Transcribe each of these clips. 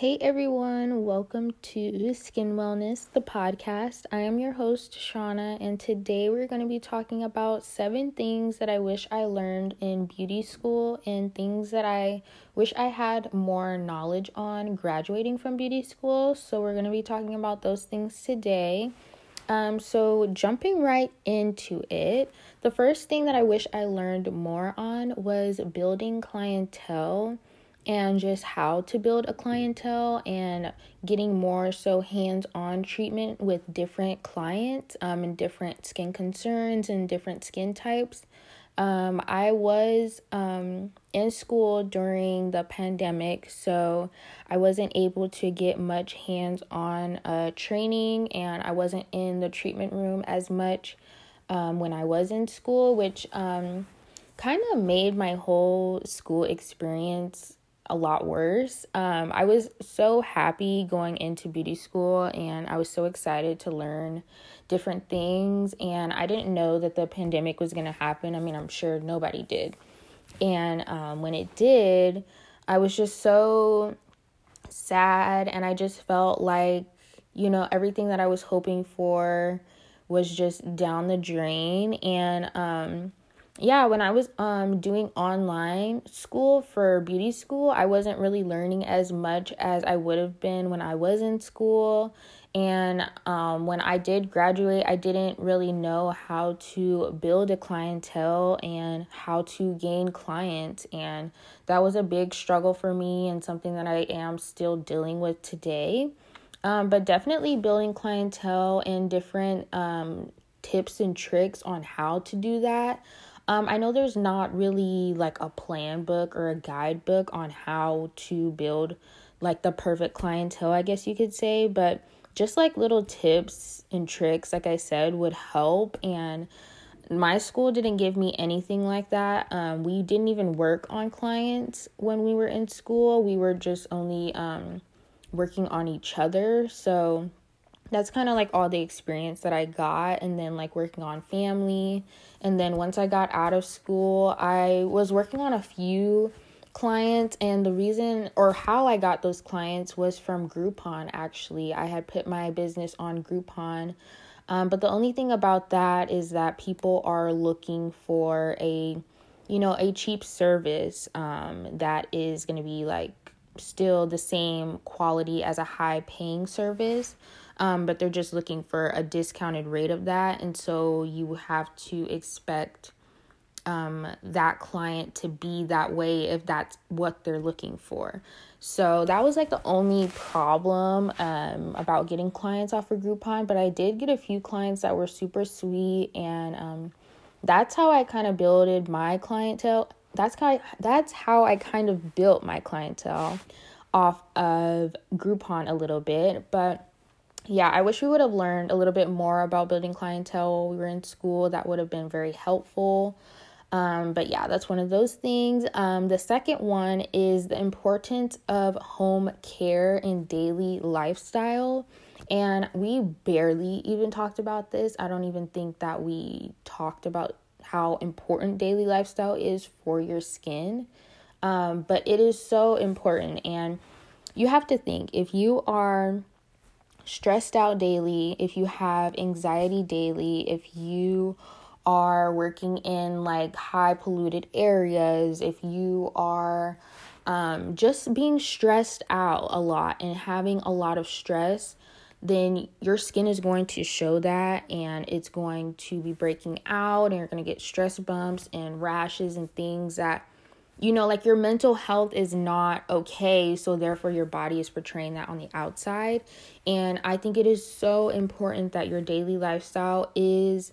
Hey everyone, welcome to Skin Wellness, the podcast. I am your host, Shauna, and today we're going to be talking about 7 things that I wish I learned in beauty school and things that I wish I had more knowledge on graduating from beauty school. So we're going to be talking about those things today. So jumping right into it, the first thing that I wish I learned more on was building clientele. And just how to build a clientele and getting more so hands-on treatment with different clients and different skin concerns and different skin types. I was in school during the pandemic, so I wasn't able to get much hands-on training, and I wasn't in the treatment room as much when I was in school, which kind of made my whole school experience a lot worse. I was so happy going into beauty school, and I was so excited to learn different things, and I didn't know that the pandemic was going to happen. I mean, I'm sure nobody did. And when it did, I was just so sad, and I just felt like, you know, everything that I was hoping for was just down the drain. And yeah, when I was doing online school for beauty school, I wasn't really learning as much as I would have been when I was in school. And when I did graduate, I didn't really know how to build a clientele and how to gain clients. And that was a big struggle for me and something that I am still dealing with today. But definitely building clientele and different tips and tricks on how to do that. I know there's not really like a plan book or a guidebook on how to build like the perfect clientele, I guess you could say, but just like little tips and tricks, like I said, would help. And my school didn't give me anything like that. We didn't even work on clients when we were in school. We were just only working on each other. So that's kind of like all the experience that I got, and then like working on family. And then once I got out of school, I was working on a few clients, and the reason or how I got those clients was from Groupon, actually. I had put my business on Groupon, but the only thing about that is that people are looking for a cheap service that is going to be like still the same quality as a high paying service. But they're just looking for a discounted rate of that. And so you have to expect that client to be that way if that's what they're looking for. So that was like the only problem about getting clients off of Groupon. But I did get a few clients that were super sweet. And that's how I kind of built my clientele. That's how I kind of built my clientele off of Groupon a little bit. But yeah, I wish we would have learned a little bit more about building clientele while we were in school. That would have been very helpful. But yeah, that's one of those things. The second one is the importance of home care and daily lifestyle. And we barely even talked about this. I don't even think that we talked about how important daily lifestyle is for your skin. But it is so important. And you have to think, if you are stressed out daily, if you have anxiety daily, if you are working in like high polluted areas, if you are just being stressed out a lot and having a lot of stress, then your skin is going to show that, and it's going to be breaking out, and you're going to get stress bumps and rashes and things that, you know, like your mental health is not okay, so therefore your body is portraying that on the outside. And I think it is so important that your daily lifestyle is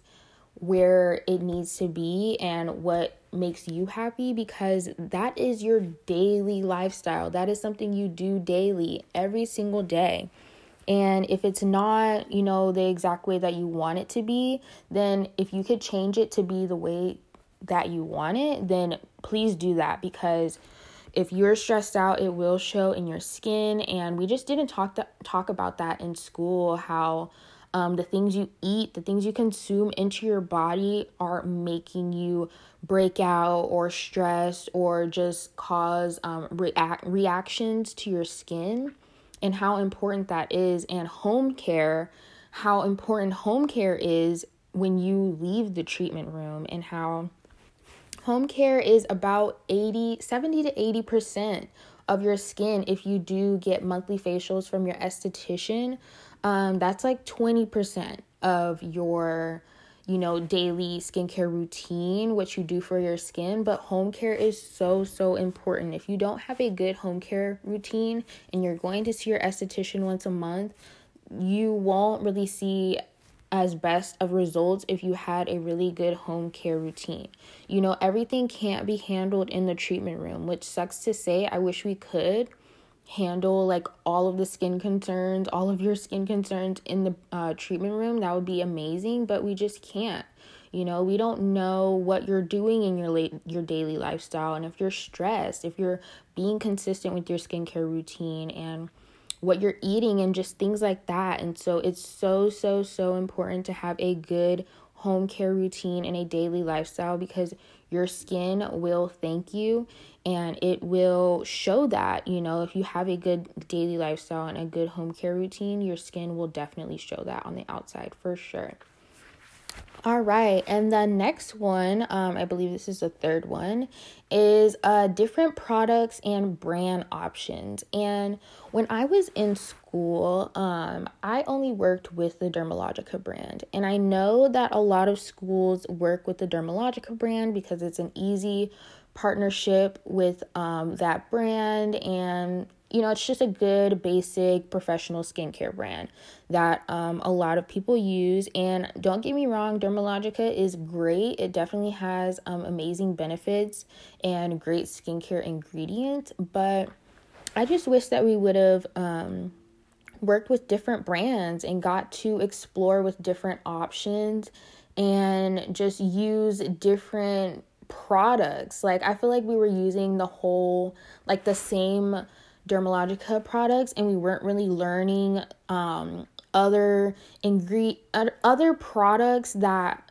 where it needs to be and what makes you happy, because that is your daily lifestyle. That is something you do daily, every single day. And if it's not, you know, the exact way that you want it to be, then if you could change it to be the way that you want it, then please do that, because if you're stressed out, it will show in your skin. And we just didn't talk about that in school, how the things you eat, the things you consume into your body are making you break out or stress or just cause reactions to your skin. and how important that is, and home care, how important home care is when you leave the treatment room, and how home care is about 70 to 80% of your skin. If you do get monthly facials from your esthetician, that's like 20% of your, daily skincare routine, what you do for your skin. But home care is so important. If you don't have a good home care routine and you're going to see your esthetician once a month, you won't really see as best of results if you had a really good home care routine. Everything can't be handled in the treatment room, which sucks to say. I wish we could handle all of the skin concerns, all of your skin concerns in the treatment room. That would be amazing, but we just can't. We don't know what you're doing in your daily lifestyle, and if you're stressed, if you're being consistent with your skincare routine and what you're eating and just things like that. And so it's so important to have a good home care routine and a daily lifestyle, because your skin will thank you and it will show that. If you have a good daily lifestyle and a good home care routine, your skin will definitely show that on the outside for sure. All right, and the next one, I believe this is the third one, is different products and brand options. And when I was in school, I only worked with the Dermalogica brand. And I know that a lot of schools work with the Dermalogica brand because it's an easy partnership with that brand, and it's just a good, basic, professional skincare brand that a lot of people use. And don't get me wrong, Dermalogica is great. It definitely has amazing benefits and great skincare ingredients. But I just wish that we would have worked with different brands and got to explore with different options and just use different products. I feel like we were using the same Dermalogica products, and we weren't really learning other products that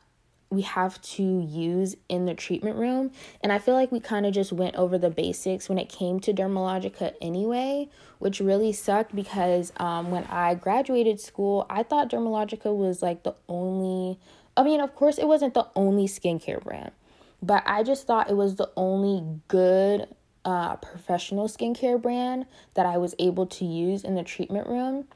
we have to use in the treatment room. And I feel like we kind of just went over the basics when it came to Dermalogica anyway, which really sucked, because when I graduated school, I thought Dermalogica was the only, of course it wasn't the only skincare brand, but I just thought it was the only good professional skincare brand that I was able to use in the treatment room,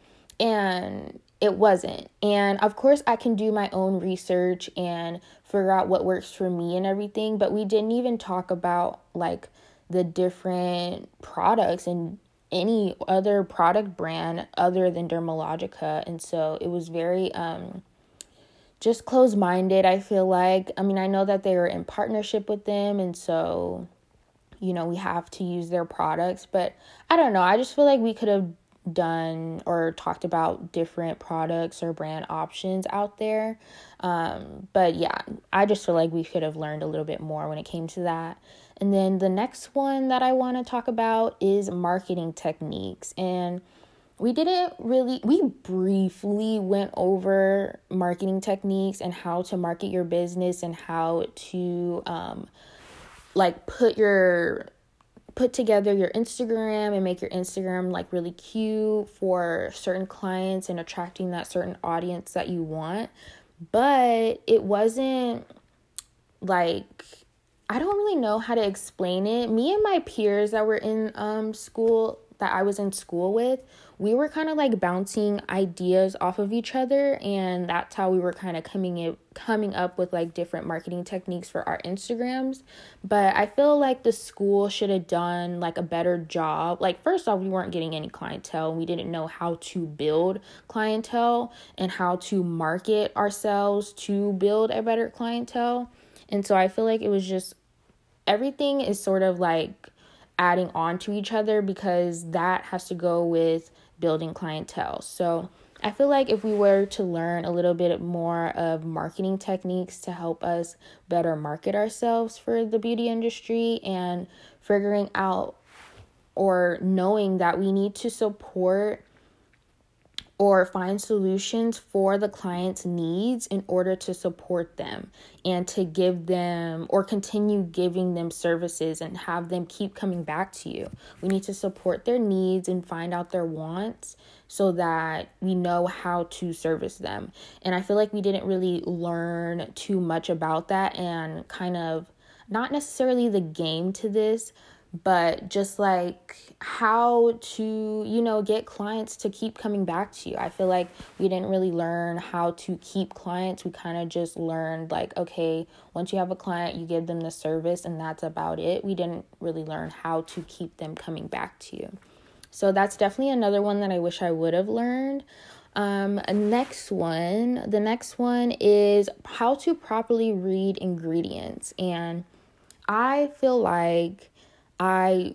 and it wasn't. And of course I can do my own research and figure out what works for me and everything, but we didn't even talk about the different products and any other product brand other than Dermalogica. And so it was very just closed-minded, I feel like. I know that they were in partnership with them, and so we have to use their products, but I don't know. I just feel like we could have done or talked about different products or brand options out there. But yeah, I just feel like we could have learned a little bit more when it came to that. And then the next one that I want to talk about is marketing techniques. And we briefly went over marketing techniques and how to market your business and how to, put together your Instagram and make your Instagram really cute for certain clients and attracting that certain audience that you want. But it wasn't I don't really know how to explain it. Me and my peers that were in school, that I was in school with, we were kind of bouncing ideas off of each other, and that's how we were kind of coming up with different marketing techniques for our Instagrams. But I feel like the school should have done a better job. First off, we weren't getting any clientele. We didn't know how to build clientele and how to market ourselves to build a better clientele. And so I feel like it was just, everything is sort of adding on to each other, because that has to go with building clientele. So I feel like if we were to learn a little bit more of marketing techniques to help us better market ourselves for the beauty industry, and figuring out or knowing that we need to support or find solutions for the client's needs in order to support them and to give them or continue giving them services and have them keep coming back to you. We need to support their needs and find out their wants so that we know how to service them. And I feel like we didn't really learn too much about that, and kind of not necessarily the game to this, but just like how to, you know, get clients to keep coming back to you. I feel like we didn't really learn how to keep clients. We kind of just learned like, okay, once you have a client, you give them the service and that's about it. We didn't really learn how to keep them coming back to you. So that's definitely another one that I wish I would have learned. The next one is how to properly read ingredients. And I feel like I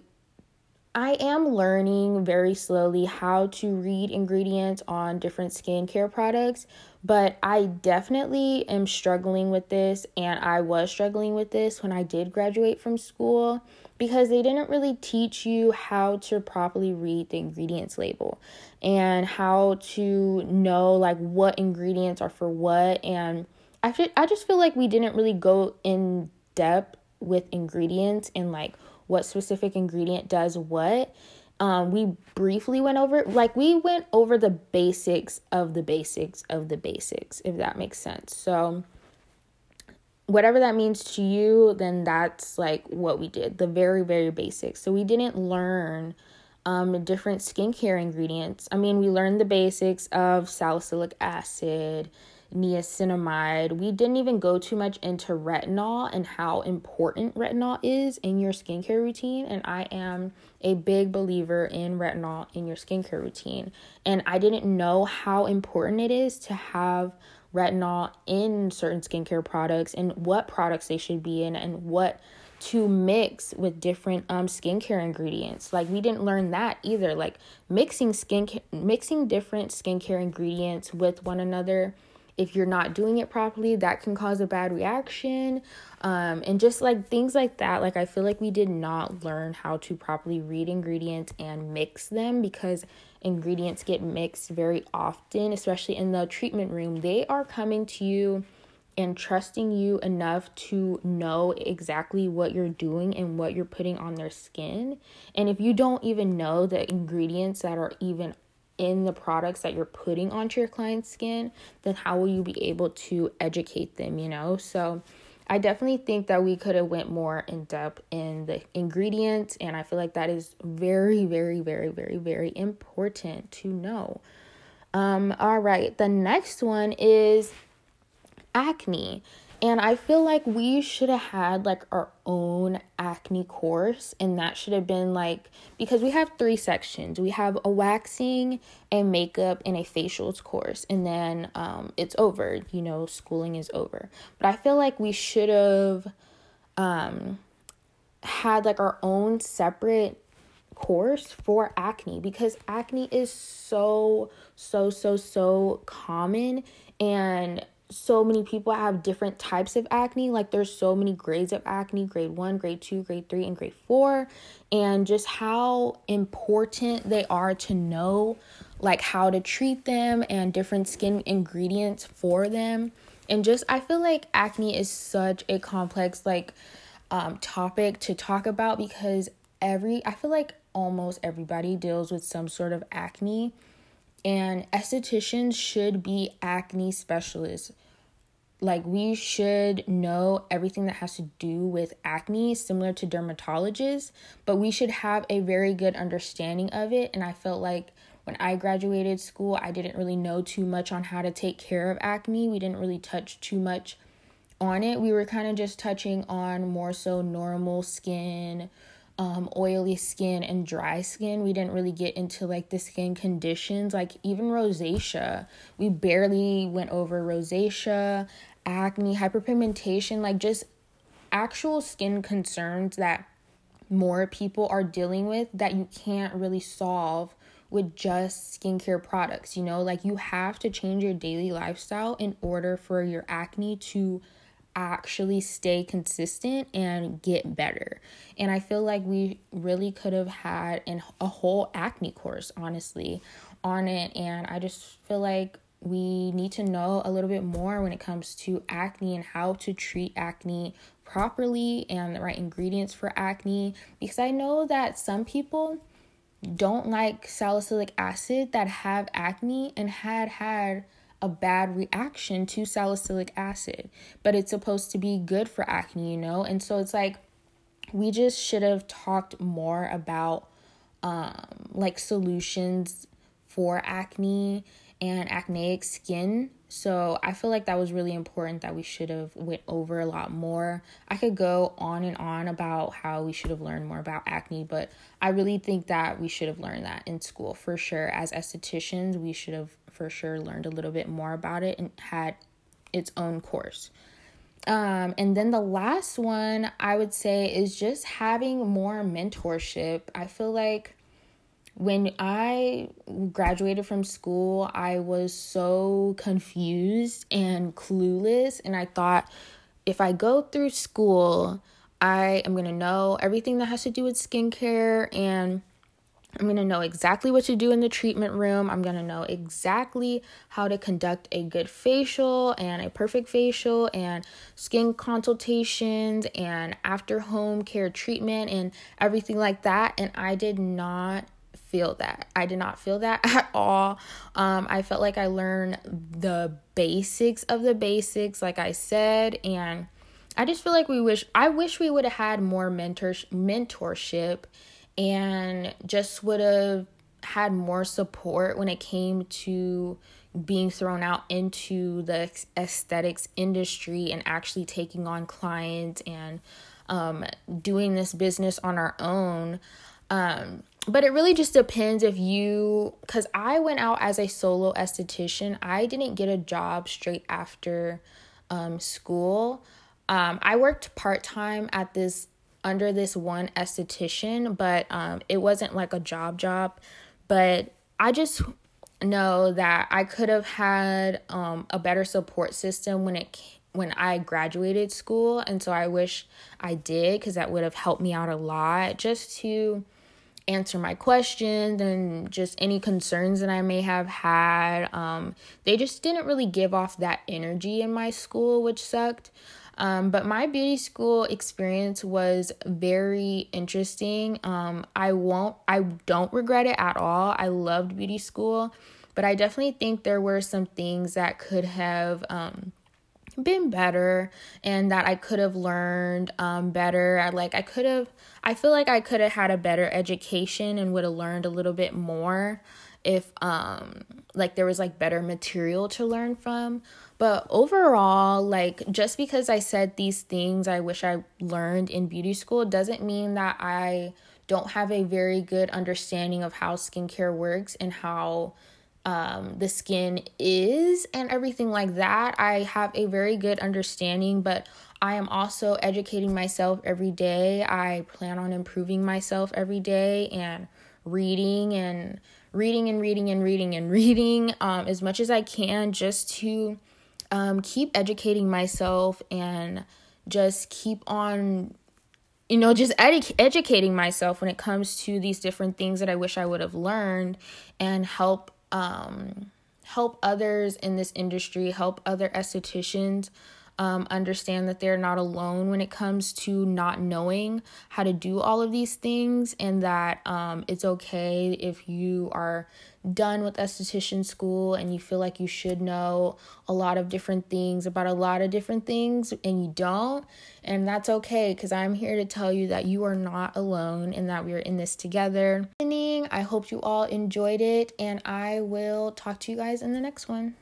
am learning very slowly how to read ingredients on different skincare products, but I definitely am struggling with this, and I was struggling with this when I did graduate from school, because they didn't really teach you how to properly read the ingredients label and how to know like what ingredients are for what. And I just feel like we didn't really go in depth with ingredients and like what specific ingredient does what. We briefly went over, like we went over the basics of the basics of the basics, if that makes sense. So whatever that means to you, then that's like what we did, the very, very basics. So we didn't learn different skincare ingredients. I mean, we learned the basics of salicylic acid, niacinamide. We didn't even go too much into retinol and how important retinol is in your skincare routine. And I am a big believer in retinol in your skincare routine. And I didn't know how important it is to have retinol in certain skincare products and what products they should be in and what to mix with different skincare ingredients. Like we didn't learn that either. Like mixing different skincare ingredients with one another. If you're not doing it properly, that can cause a bad reaction. And just like things like that, like I feel like we did not learn how to properly read ingredients and mix them, because ingredients get mixed very often, especially in the treatment room. They are coming to you and trusting you enough to know exactly what you're doing and what you're putting on their skin. And if you don't even know the ingredients that are even in the products that you're putting onto your client's skin, then how will you be able to educate them, you know? So I definitely think that we could have went more in depth in the ingredients, and I feel like that is very, very, very, very, very important to know. All right, the next one is acne. And I feel like we should have had like our own acne course, and that should have been like, because we have three sections. We have a waxing, a makeup, and a facials course. And then it's over, you know, schooling is over. But I feel like we should have had like our own separate course for acne, because acne is so common, and so many people have different types of acne. Like there's so many grades of acne, grade 1, grade 2, grade 3, and grade 4, and just how important they are to know like how to treat them and different skin ingredients for them. And just I feel like acne is such a complex like topic to talk about, because I feel like almost everybody deals with some sort of acne, and estheticians should be acne specialists. Like we should know everything that has to do with acne, similar to dermatologists, but we should have a very good understanding of it. And I felt like when I graduated school, I didn't really know too much on how to take care of acne. We didn't really touch too much on it. We were kind of just touching on more so normal skin, oily skin and dry skin. We didn't really get into like the skin conditions, like even rosacea. We barely went over rosacea, acne, hyperpigmentation, like just actual skin concerns that more people are dealing with that you can't really solve with just skincare products, you know? Like you have to change your daily lifestyle in order for your acne to actually stay consistent and get better. And I feel like we really could have had a whole acne course, honestly, on it. And I just feel like we need to know a little bit more when it comes to acne and how to treat acne properly and the right ingredients for acne, because I know that some people don't like salicylic acid that have acne and had a bad reaction to salicylic acid, but it's supposed to be good for acne, you know? And so it's like, we just should have talked more about like solutions for acne and acneic skin. So I feel like that was really important that we should have went over a lot more. I could go on and on about how we should have learned more about acne, but I really think that we should have learned that in school for sure. As estheticians, we should have for sure learned a little bit more about it and had its own course. And then the last one I would say is just having more mentorship. I feel like when I graduated from school, I was so confused and clueless, and I thought if I go through school, I am going to know everything that has to do with skincare, and I'm going to know exactly what to do in the treatment room. I'm going to know exactly how to conduct a good facial and a perfect facial and skin consultations and after home care treatment and everything like that, and I did not feel that. I did not feel that at all. I felt like I learned the basics of the basics, like I said, and I just feel like I wish we would have had more mentorship and just would have had more support when it came to being thrown out into the aesthetics industry and actually taking on clients and doing this business on our own. But it really just depends if you, because I went out as a solo esthetician. I didn't get a job straight after school. I worked part-time at this one esthetician, but it wasn't like a job. But I just know that I could have had a better support system when I graduated school. And so I wish I did, because that would have helped me out a lot just to answer my questions and just any concerns that I may have had. They just didn't really give off that energy in my school, which sucked. But my beauty school experience was very interesting. I don't regret it at all. I loved beauty school, but I definitely think there were some things that could have been better and that I could have learned better. I feel like I could have had a better education and would have learned a little bit more if there was better material to learn from. But overall, just because I said these things I wish I learned in beauty school doesn't mean that I don't have a very good understanding of how skincare works and how the skin is and everything like that. I have a very good understanding, but I am also educating myself every day. I plan on improving myself every day and reading as much as I can, just to keep educating myself and just keep on educating myself when it comes to these different things that I wish I would have learned, and help others in this industry, help other estheticians understand that they're not alone when it comes to not knowing how to do all of these things, and that it's okay if you are done with esthetician school and you feel like you should know a lot of different things about a lot of different things and you don't. And that's okay, because I'm here to tell you that you are not alone and that we are in this together. I hope you all enjoyed it, and I will talk to you guys in the next one.